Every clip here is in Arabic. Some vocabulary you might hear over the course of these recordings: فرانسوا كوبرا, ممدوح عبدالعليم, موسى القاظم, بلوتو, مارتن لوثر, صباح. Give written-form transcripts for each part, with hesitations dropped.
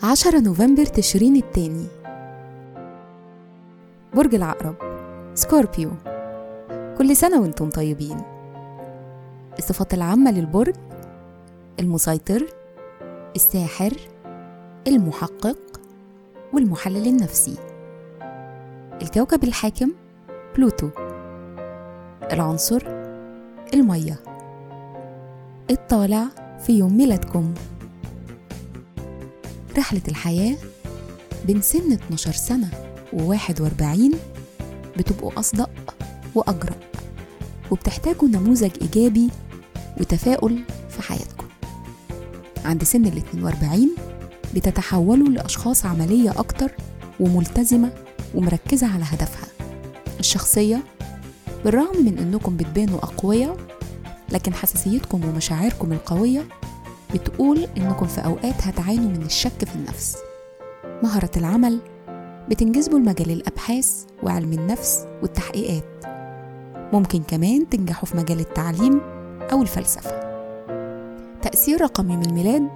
10 نوفمبر تشرين الثاني. برج العقرب، سكوربيو، كل سنة وانتم طيبين. الصفات العامة للبرج: المسيطر، الساحر، المحقق، والمحلل النفسي. الكوكب الحاكم بلوتو، العنصر المية. الطالع في يوم ميلادكم. رحلة الحياة بين سن 12 سنة و41 بتبقوا أصدق وأجرأ، وبتحتاجوا نموذج إيجابي وتفاؤل في حياتكم. عند سن 42 بتتحولوا لأشخاص عملية أكتر وملتزمة ومركزة على هدفها الشخصية، بالرغم من أنكم بتبانوا أقوياء، لكن حساسيتكم ومشاعركم القوية بتقول إنكم في أوقات هتعانوا من الشك في النفس. مهارة العمل بتنجذبوا لمجال الأبحاث وعلم النفس والتحقيقات، ممكن كمان تنجحوا في مجال التعليم أو الفلسفة. تأثير رقم يوم الميلاد: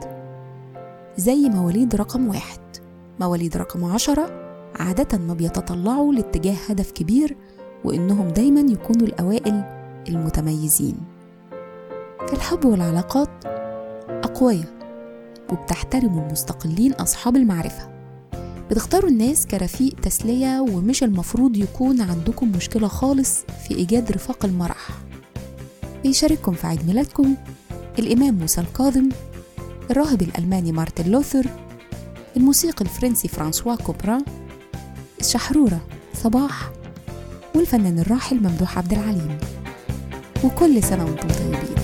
زي مواليد رقم 1، مواليد رقم 10 عادة ما بيتطلعوا لاتجاه هدف كبير، وإنهم دايما يكونوا الأوائل المتميزين. في الحب والعلاقات أقوياء، وبتحترموا المستقلين أصحاب المعرفة. بتختاروا الناس كرفيق تسلية، ومش المفروض يكون عندكم مشكلة خالص في إيجاد رفاق المرح. بيشارككم في عيد ميلادكم الإمام موسى القاظم، الراهب الألماني مارتن لوثر، الموسيقي الفرنسي فرانسوا كوبرا، الشحرورة صباح، والفنان الراحل ممدوح عبدالعليم. وكل سنة وانتم طيبين.